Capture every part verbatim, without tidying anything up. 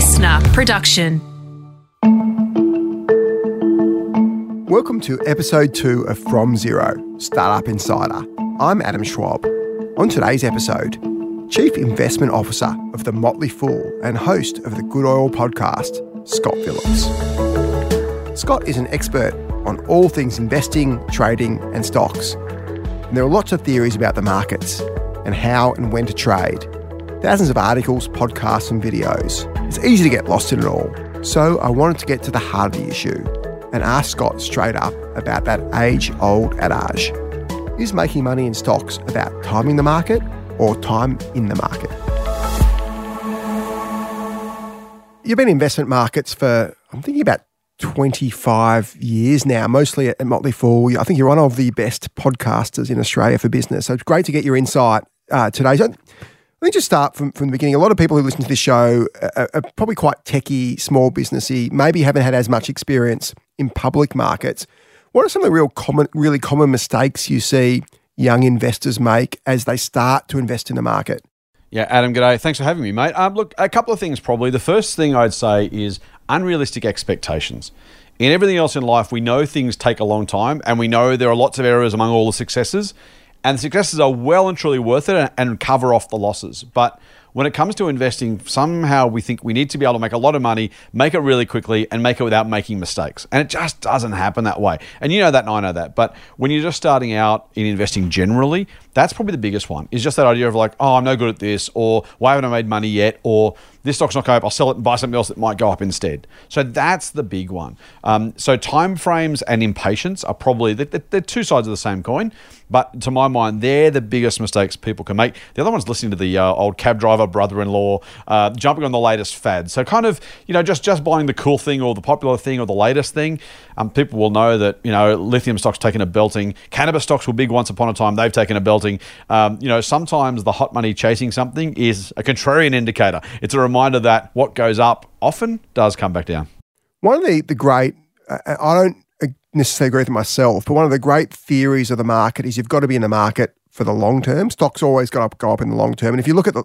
listener production. Welcome to episode two of From Zero, Startup Insider. I'm Adam Schwab. On today's episode, Chief Investment Officer of The Motley Fool and host of the Good Oil podcast, Scott Phillips. Scott is an expert on all things investing, trading and stocks. And there are lots of theories about the markets and how and when to trade. Thousands of articles, podcasts and videos. It's easy to get lost in it all. So I wanted to get to the heart of the issue and ask Scott straight up about that age-old adage. Is making money in stocks about timing the market or time in the market? You've been in investment markets for, I'm thinking about twenty-five years now, mostly at Motley Fool. I think you're one of the best podcasters in Australia for business. So it's great to get your insight uh, today. So let me just start from, from the beginning. A lot of people who listen to this show are, are probably quite techie, small businessy, maybe haven't had as much experience in public markets. What are some of the real common, really common mistakes you see young investors make as they start to invest in the market? Yeah, Adam, g'day. Thanks for having me, mate. Um, look, a couple of things probably. The first thing I'd say is unrealistic expectations. In everything else in life, we know things take a long time and we know there are lots of errors among all the successes, and the successes are well and truly worth it and cover off the losses. But when it comes to investing, somehow we think we need to be able to make a lot of money, make it really quickly, and make it without making mistakes. And it just doesn't happen that way. And you know that and I know that. But when you're just starting out in investing generally, that's probably the biggest one, is just that idea of like, oh, I'm no good at this, or why haven't I made money yet, or this stock's not going up, I'll sell it and buy something else that might go up instead. So that's the big one. Um, so timeframes and impatience are probably, they're, they're two sides of the same coin, but to my mind, they're the biggest mistakes people can make. The other one's listening to the uh, old cab driver brother-in-law, uh, jumping on the latest fad. So kind of, you know, just, just buying the cool thing or the popular thing or the latest thing. Um, people will know that, you know, lithium stocks taken a belting. Cannabis stocks were big once upon a time. They've taken a belting. Um, you know, sometimes the hot money chasing something is a contrarian indicator. It's a reminder that what goes up often does come back down. One of the, the great, uh, I don't necessarily agree with myself, but one of the great theories of the market is you've got to be in the market for the long term. Stocks always got up, go up in the long term. And if you look at the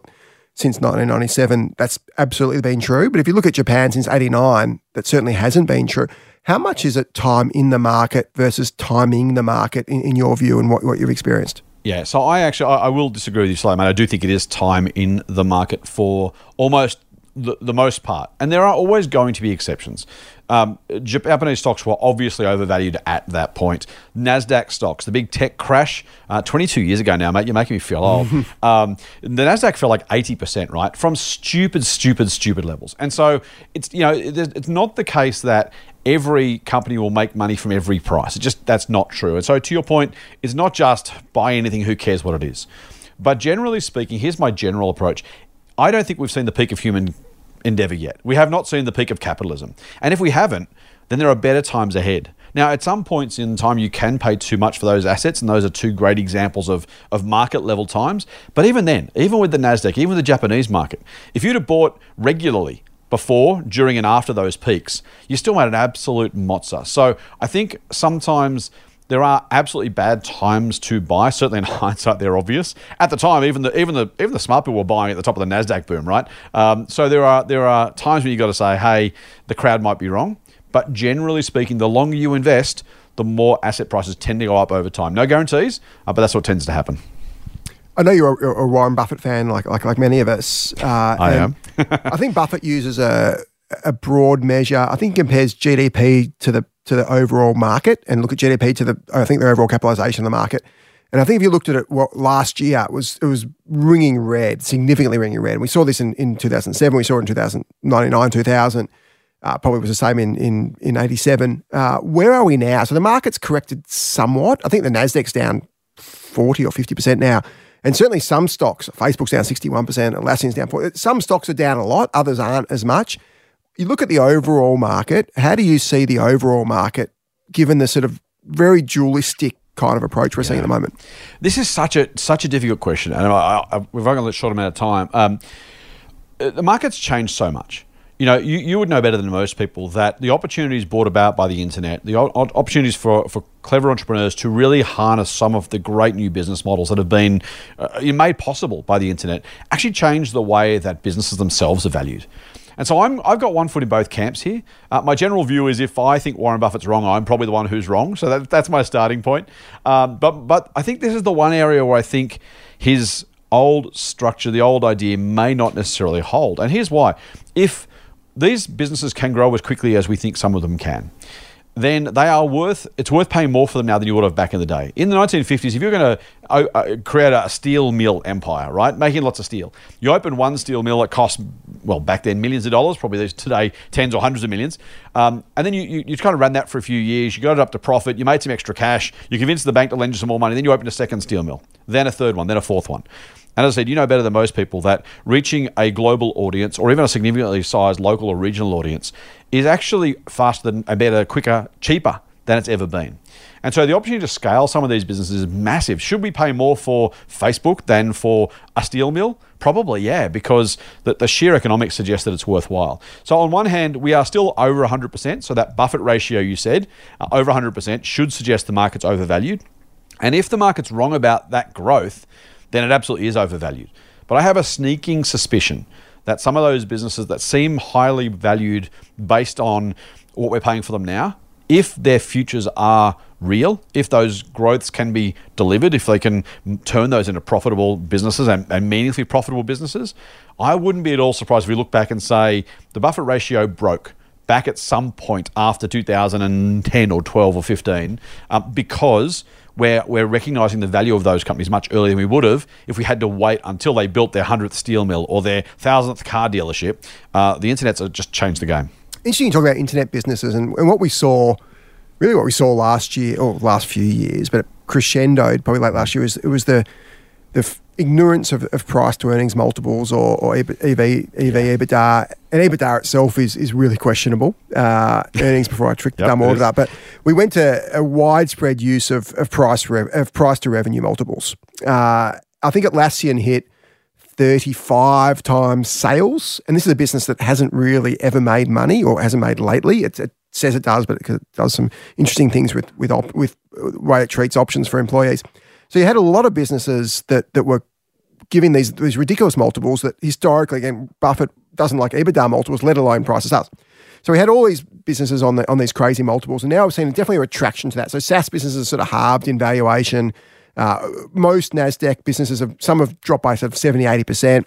Since nineteen ninety-seven, that's absolutely been true. But if you look at Japan since eighty-nine, that certainly hasn't been true. How much is it time in the market versus timing the market in, in your view and what, what you've experienced? Yeah, so I actually, I, I will disagree with you slightly, mate. I do think it is time in the market for almost the, the most part. And there are always going to be exceptions. Um, Japanese stocks were obviously overvalued at that point. NASDAQ stocks, the big tech crash, uh, twenty-two years ago now, mate, you're making me feel old. um, the NASDAQ fell like eighty percent, right? From stupid, stupid, stupid levels. And so it's, you know, it's not the case that every company will make money from every price. It's just, that's not true. And so to your point, it's not just buy anything, who cares what it is. But generally speaking, here's my general approach. I don't think we've seen the peak of human endeavor yet. We have not seen the peak of capitalism. And if we haven't, then there are better times ahead. Now, at some points in time, you can pay too much for those assets, and those are two great examples of, of market-level times. But even then, even with the NASDAQ, even with the Japanese market, if you'd have bought regularly before, during, and after those peaks, you still made an absolute mozza. So I think sometimes there are absolutely bad times to buy. Certainly in hindsight, they're obvious. At the time, even the even the even the smart people were buying at the top of the NASDAQ boom, right? Um, so there are there are times when you got to say, hey, the crowd might be wrong. But generally speaking, the longer you invest, the more asset prices tend to go up over time. No guarantees, uh, but that's what tends to happen. I know you're a, a Warren Buffett fan, like like like many of us. Uh, I am. I think Buffett uses a a broad measure. I think he compares G D P to the to the overall market and look at G D P to the, I think the overall capitalization of the market. And I think if you looked at it well, last year, it was it was ringing red, significantly ringing red. And we saw this in, in two thousand seven, we saw it in two thousand ninety-nine, two thousand, uh, probably was the same in in, in eighty-seven. Uh, where are we now? So the market's corrected somewhat. I think the NASDAQ's down forty or fifty percent now. And certainly some stocks, Facebook's down sixty-one percent, Atlassian's down forty percent. Some stocks are down a lot, others aren't as much. You look at the overall market, how do you see the overall market given the sort of very dualistic kind of approach we're yeah. seeing at the moment? This is such a such a difficult question, and I, I, I, we've only got a short amount of time. Um, the market's changed so much. You know, you, you would know better than most people that the opportunities brought about by the internet, the opportunities for, for clever entrepreneurs to really harness some of the great new business models that have been uh, made possible by the internet actually changed the way that businesses themselves are valued. And so I'm, I've got one foot in both camps here. Uh, my general view is if I think Warren Buffett's wrong, I'm probably the one who's wrong. So that, that's my starting point. Um, but, but I think this is the one area where I think his old structure, the old idea may not necessarily hold. And here's why. If these businesses can grow as quickly as we think some of them can, then they are worth, it's worth paying more for them now than you would have back in the day. In the nineteen fifties, if you're going to create a steel mill empire, right, making lots of steel, you open one steel mill that costs, well, back then millions of dollars, probably there's today tens or hundreds of millions, um, and then you, you, you kind of ran that for a few years, you got it up to profit, you made some extra cash, you convinced the bank to lend you some more money, then you opened a second steel mill, then a third one, then a fourth one. And as I said, you know better than most people that reaching a global audience or even a significantly sized local or regional audience is actually faster than, better, quicker, cheaper than it's ever been. And so the opportunity to scale some of these businesses is massive. Should we pay more for Facebook than for a steel mill? Probably, yeah, because the, the sheer economics suggest that it's worthwhile. So on one hand, we are still over one hundred percent. So that Buffett ratio you said, uh, over one hundred percent should suggest the market's overvalued. And if the market's wrong about that growth, then it absolutely is overvalued. But I have a sneaking suspicion that some of those businesses that seem highly valued based on what we're paying for them now, if their futures are real, if those growths can be delivered, if they can turn those into profitable businesses and, and meaningfully profitable businesses, I wouldn't be at all surprised if we look back and say the Buffett ratio broke back at some point after two thousand ten or twelve or fifteen, um, because where we're recognizing the value of those companies much earlier than we would have if we had to wait until they built their hundredth steel mill or their thousandth car dealership. Uh, the internet's just changed the game. Interesting you talk about internet businesses and, and what we saw, really what we saw last year, or last few years, but it crescendoed probably late last year, is it was the the ignorance of, of price to earnings multiples or, or E V, E V yeah. EBITDA. And EBITDA itself is is really questionable. Uh, earnings before I tricked yep, dumb all of that. But we went to a widespread use of, of, price, re- of price to revenue multiples. Uh, I think Atlassian hit thirty-five times sales. And this is a business that hasn't really ever made money or hasn't made lately. It's, it says it does, but it, it does some interesting things with, with, op- with the way it treats options for employees. So you had a lot of businesses that that were giving these these ridiculous multiples that historically, again, Buffett doesn't like EBITDA multiples, let alone price to sales. So we had all these businesses on the, on these crazy multiples, and now we've seen definitely a retraction to that. So SaaS businesses sort of halved in valuation. Uh, most NASDAQ businesses have some have dropped by sort of seventy, eighty percent.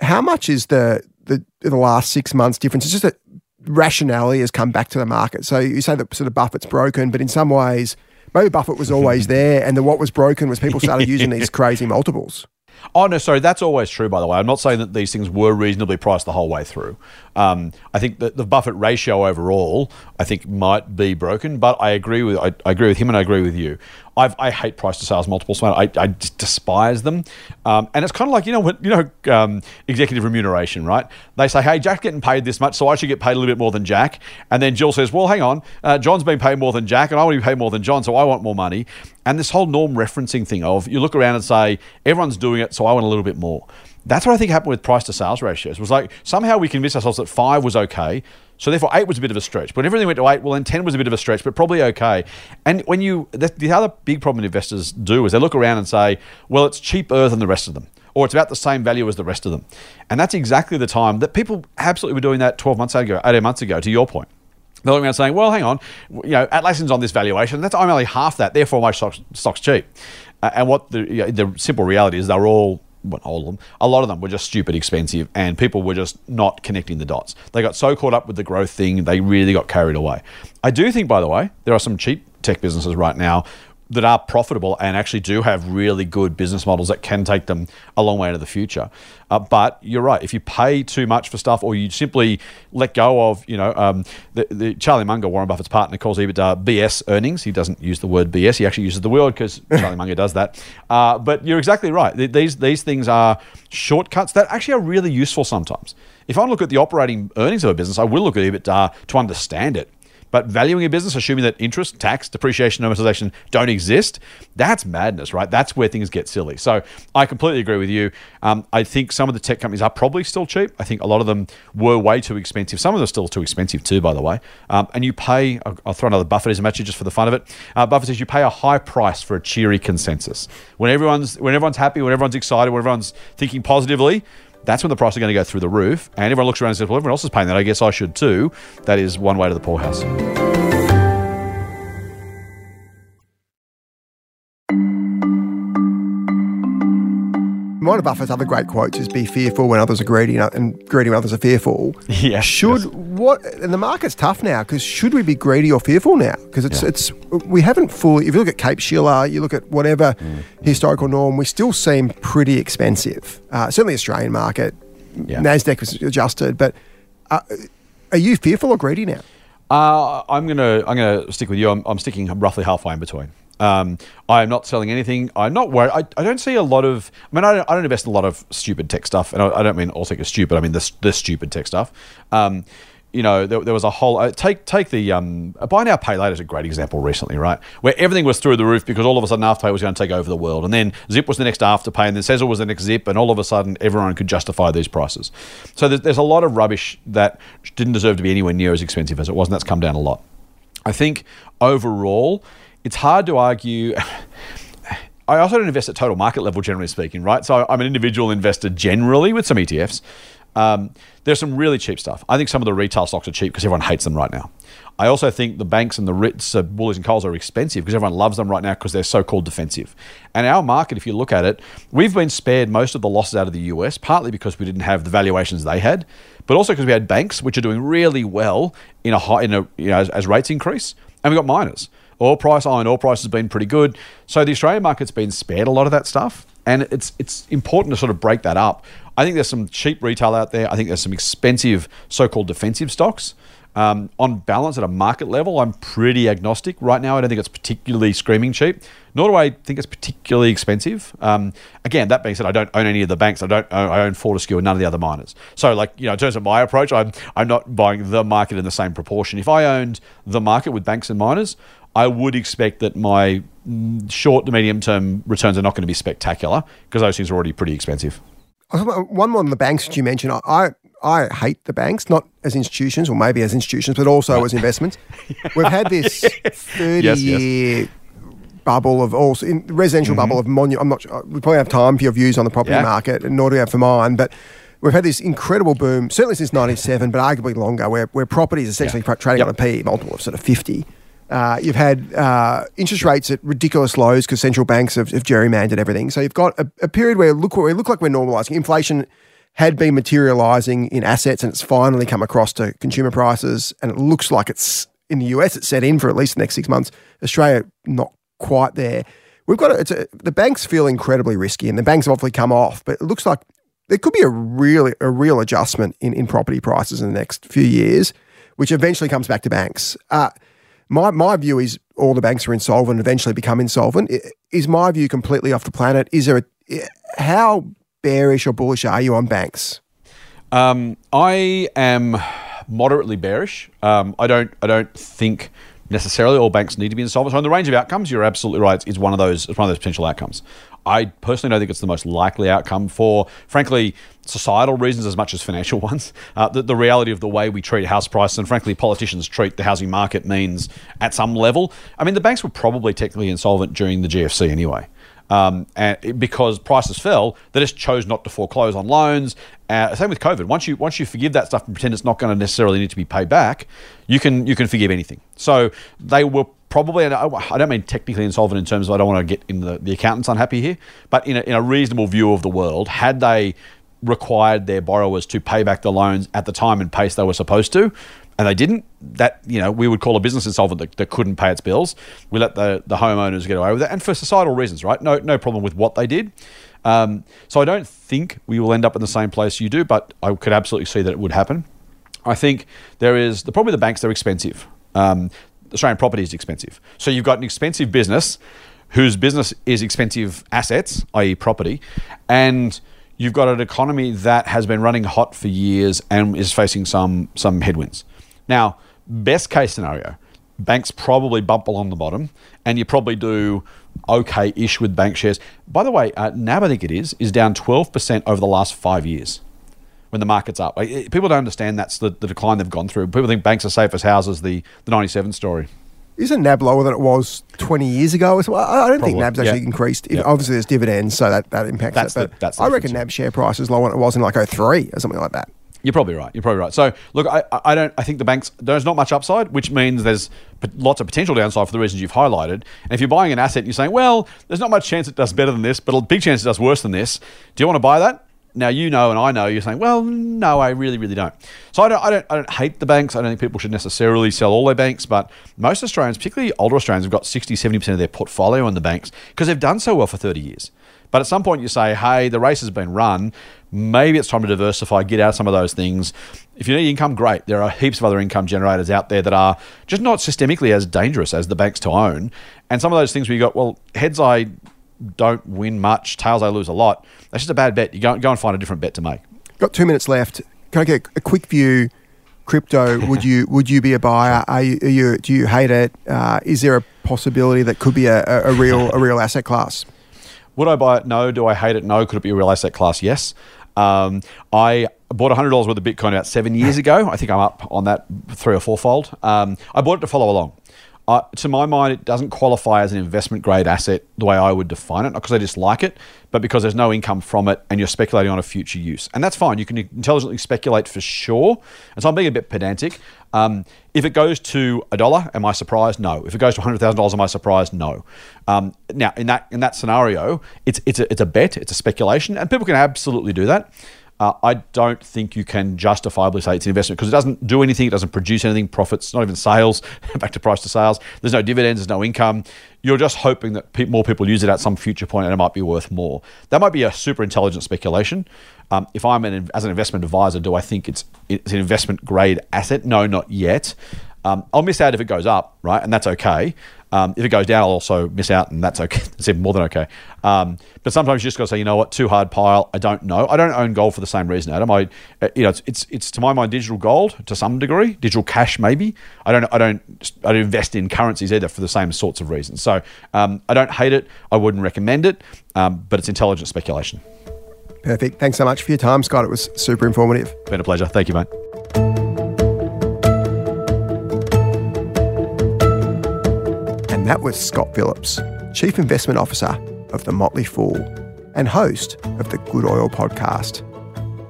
How much is the the the last six months difference? It's just that rationality has come back to the market. So you say that sort of Buffett's broken, but in some ways, maybe Buffett was always there, and the what was broken was people started using these crazy multiples. Oh, no, sorry, that's always true, by the way. I'm not saying that these things were reasonably priced the whole way through. Um, I think that the Buffett ratio overall, I think, might be broken, but I agree with I, I agree with him and I agree with you. I've, I hate price to sales multiples. So I, I despise them. Um, and it's kind of like, you know, when, you know, um, executive remuneration, right? They say, hey, Jack's getting paid this much, so I should get paid a little bit more than Jack. And then Jill says, well, hang on, uh, John's been paid more than Jack and I want to be paid more than John, so I want more money. And this whole norm referencing thing of you look around and say, everyone's doing it, so I want a little bit more. That's what I think happened with price to sales ratios. It was like somehow we convinced ourselves that five was okay, so therefore eight was a bit of a stretch. But when everything went to eight, well, then ten was a bit of a stretch, but probably okay. And when you, the, the other big problem investors do is they look around and say, well, it's cheaper than the rest of them, or it's about the same value as the rest of them. And that's exactly the time that people absolutely were doing that twelve months ago, eighteen months ago, to your point. They're looking around saying, well, hang on, you know, Atlassian's on this valuation. That's I'm only half that, therefore my stock's, stock's cheap. Uh, and what the, you know, the simple reality is they're all, well, all of them, a lot of them were just stupid expensive and people were just not connecting the dots. They got so caught up with the growth thing, they really got carried away. I do think, by the way, there are some cheap tech businesses right now that are profitable and actually do have really good business models that can take them a long way into the future. Uh, but you're right, if you pay too much for stuff or you simply let go of, you know, um, the, the Charlie Munger, Warren Buffett's partner, calls EBITDA B S earnings. He doesn't use the word B S, he actually uses the word because Charlie Munger does that. Uh, but you're exactly right. These, these things are shortcuts that actually are really useful sometimes. If I look at the operating earnings of a business, I will look at EBITDA to understand it. But valuing a business, assuming that interest, tax, depreciation, amortization don't exist, that's madness, right? That's where things get silly. So I completely agree with you. Um, I think some of the tech companies are probably still cheap. I think a lot of them were way too expensive. Some of them are still too expensive too, by the way. Um, and you pay, I'll, I'll throw another Buffettism at you just for the fun of it. Uh, Buffett says you pay a high price for a cheery consensus. When everyone's, when everyone's happy, when everyone's excited, when everyone's thinking positively, that's when the price is going to go through the roof. And everyone looks around and says, well, everyone else is paying that, I guess I should too. That is one way to the poorhouse. One of Buffett's other great quotes is, be fearful when others are greedy and greedy when others are fearful. Yeah. Should yes. what, and the market's tough now, because should we be greedy or fearful now? Because it's, yeah. it's, we haven't fully, if you look at Cape Schiller, you look at whatever mm. historical norm, we still seem pretty expensive. Uh, certainly Australian market, yeah. NASDAQ was adjusted, but uh, are you fearful or greedy now? Uh, I'm going to, I'm going to stick with you. I'm, I'm sticking roughly halfway in between. Um, I'm not selling anything. I'm not worried. I, I don't see a lot of, I mean, I don't, I don't invest in a lot of stupid tech stuff. And I, I don't mean all tech is stupid. I mean, this, this stupid tech stuff. Um, you know, there, there was a whole, uh, take, take the, um, buy now, pay later is a great example recently, right? Where everything was through the roof because all of a sudden Afterpay was going to take over the world. And then Zip was the next Afterpay, and then Sezzle was the next Zip. And all of a sudden everyone could justify these prices. So there's, there's a lot of rubbish that didn't deserve to be anywhere near as expensive as it was. And that's come down a lot. I think overall, it's hard to argue. I also don't invest at total market level, generally speaking, right? So I'm an individual investor generally with some E T Fs. Um, there's some really cheap stuff. I think some of the retail stocks are cheap because everyone hates them right now. I also think the banks and the Ritz, uh, Woolies and Coles are expensive because everyone loves them right now because they're so-called defensive. And our market, if you look at it, we've been spared most of the losses out of the U S, partly because we didn't have the valuations they had, but also because we had banks which are doing really well in a high, in a, you know, as, as rates increase, and we got miners. Oil price, iron ore price has been pretty good. So the Australian market's been spared a lot of that stuff. And it's it's important to sort of break that up. I think there's some cheap retail out there. I think there's some expensive so-called defensive stocks. Um, on balance, at a market level, I'm pretty agnostic. Right now, I don't think it's particularly screaming cheap, nor do I think it's particularly expensive. Um, again, that being said, I don't own any of the banks. I don't own, I own Fortescue and none of the other miners. So, like, you know, in terms of my approach, I'm I'm not buying the market in the same proportion. If I owned the market with banks and miners, I would expect that my short to medium-term returns are not going to be spectacular because those things are already pretty expensive. One more on the banks that you mentioned. I, I I hate the banks, not as institutions, or maybe as institutions, but also as investments. yeah. We've had this thirty-year yes. yes, yes. bubble of all in, residential mm-hmm. bubble of monu- I'm not sure. We probably have time for your views on the property yeah. market, and nor do we have for mine, but we've had this incredible boom, certainly since ninety-seven, but arguably longer, where, where properties essentially yeah. trading yep. on a P E multiple of sort of fifty. Uh, you've had uh, interest rates at ridiculous lows because central banks have, have gerrymandered everything. So you've got a, a period where look we look like we're normalising. Inflation had been materialising in assets, and it's finally come across to consumer prices. And it looks like it's in the U S. It's set in for at least the next six months. Australia not quite there. We've got a, it's a, the banks feel incredibly risky, and the banks have obviously come off. But it looks like there could be a really a real adjustment in in property prices in the next few years, which eventually comes back to banks. Uh, My my view is all the banks are insolvent, eventually become insolvent. Is my view completely off the planet? Is there a, how bearish or bullish are you on banks? Um, I am moderately bearish. Um, I don't I don't think necessarily all banks need to be insolvent. So in the range of outcomes, you're absolutely right. It's one of those. It's one of those potential outcomes. I personally don't think it's the most likely outcome for, frankly, societal reasons as much as financial ones. Uh, the, the reality of the way we treat house prices and, frankly, politicians treat the housing market means at some level. I mean, the banks were probably technically insolvent during the G F C anyway. Um, and because prices fell, they just chose not to foreclose on loans. Uh, same with COVID. Once you once you forgive that stuff and pretend it's not going to necessarily need to be paid back, you can you can forgive anything. So they were probably, and I don't mean technically insolvent in terms of I don't want to get in the, the accountants unhappy here, but in a, in a reasonable view of the world, had they required their borrowers to pay back the loans at the time and pace they were supposed to, and they didn't, that, you know, we would call a business insolvent that, that couldn't pay its bills. We let the, the homeowners get away with it. And for societal reasons, right? No no problem with what they did. Um, so I don't think we will end up in the same place you do, but I could absolutely see that it would happen. I think there is, the problem with the banks, they're expensive. Um, Australian property is expensive. So you've got an expensive business whose business is expensive assets, that is property, and you've got an economy that has been running hot for years and is facing some some headwinds. Now, best case scenario, banks probably bump along the bottom, and you probably do okay-ish with bank shares. By the way, uh, N A B, I think it is, is down twelve percent over the last five years when the market's up. Like, people don't understand that's the, the decline they've gone through. People think banks are safe as houses, the, the ninety-seven story. Isn't N A B lower than it was twenty years ago? I, I don't Probably. think N A B's actually yeah. increased. Yep. Obviously, there's dividends, so that, that impacts that's it. But the, that's the I reckon N A B share price is lower than it was in like oh three or something like that. You're probably right. You're probably right. So, look, I, I don't. I think the banks, there's not much upside, which means there's lots of potential downside for the reasons you've highlighted. And if you're buying an asset and you're saying, well, there's not much chance it does better than this, but a big chance it does worse than this, do you want to buy that? Now, you know and I know, you're saying, well, no, I really, really don't. So I don't, I don't, I don't hate the banks. I don't think people should necessarily sell all their banks, but most Australians, particularly older Australians, have got sixty, seventy percent of their portfolio in the banks because they've done so well for thirty years. But at some point you say, hey, the race has been run. Maybe it's time to diversify, get out of some of those things. If you need income, great. There are heaps of other income generators out there that are just not systemically as dangerous as the banks to own. And some of those things where you got, well, heads I... don't win much, tails I lose a lot. That's just a bad bet. You go, go and find a different bet to make. Got two minutes left. Can I get a quick view? Crypto, would you would you be a buyer? Are you, are you do you hate it? Uh, is there a possibility that could be a, a, a real a real asset class? Would I buy it? No. Do I hate it? No. Could it be a real asset class? Yes. Um, I bought one hundred dollars worth of Bitcoin about seven years ago. I think I'm up on that three or fourfold. Um, I bought it to follow along. Uh, to my mind, it doesn't qualify as an investment-grade asset the way I would define it, not because I dislike it, but because there's no income from it and you're speculating on a future use. And that's fine. You can intelligently speculate for sure. And so I'm being a bit pedantic. Um, if it goes to a dollar, am I surprised? No. If it goes to one hundred thousand dollars, am I surprised? No. Um, now, in that in that scenario, it's, it's, a, it's a bet, it's a speculation, and people can absolutely do that. Uh, I don't think you can justifiably say it's an investment because it doesn't do anything, it doesn't produce anything, profits, not even sales, back to price to sales. There's no dividends, there's no income. You're just hoping that pe- more people use it at some future point and it might be worth more. That might be a super intelligent speculation. Um, if I'm an, as an investment advisor, do I think it's, it's an investment grade asset? No, not yet. Um, I'll miss out if it goes up, right? And that's okay. Um, if it goes down, I'll also miss out, and that's okay. It's even more than okay. Um, but sometimes you just got to say, you know what, too hard pile. I don't know. I don't own gold for the same reason, Adam. I, you know, it's it's, it's to my mind digital gold to some degree, digital cash maybe. I don't I don't I don't invest in currencies either for the same sorts of reasons. So um, I don't hate it. I wouldn't recommend it, um, but it's intelligent speculation. Perfect. Thanks so much for your time, Scott. It was super informative. Been a pleasure. Thank you, mate. That was Scott Phillips, Chief Investment Officer of The Motley Fool and host of the Good Oil podcast.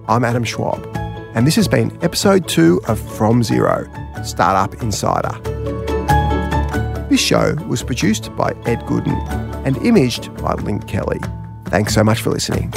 I'm Adam Schwab, and this has been episode two of From Zero, Startup Insider. This show was produced by Ed Gooden and imaged by Link Kelly. Thanks so much for listening.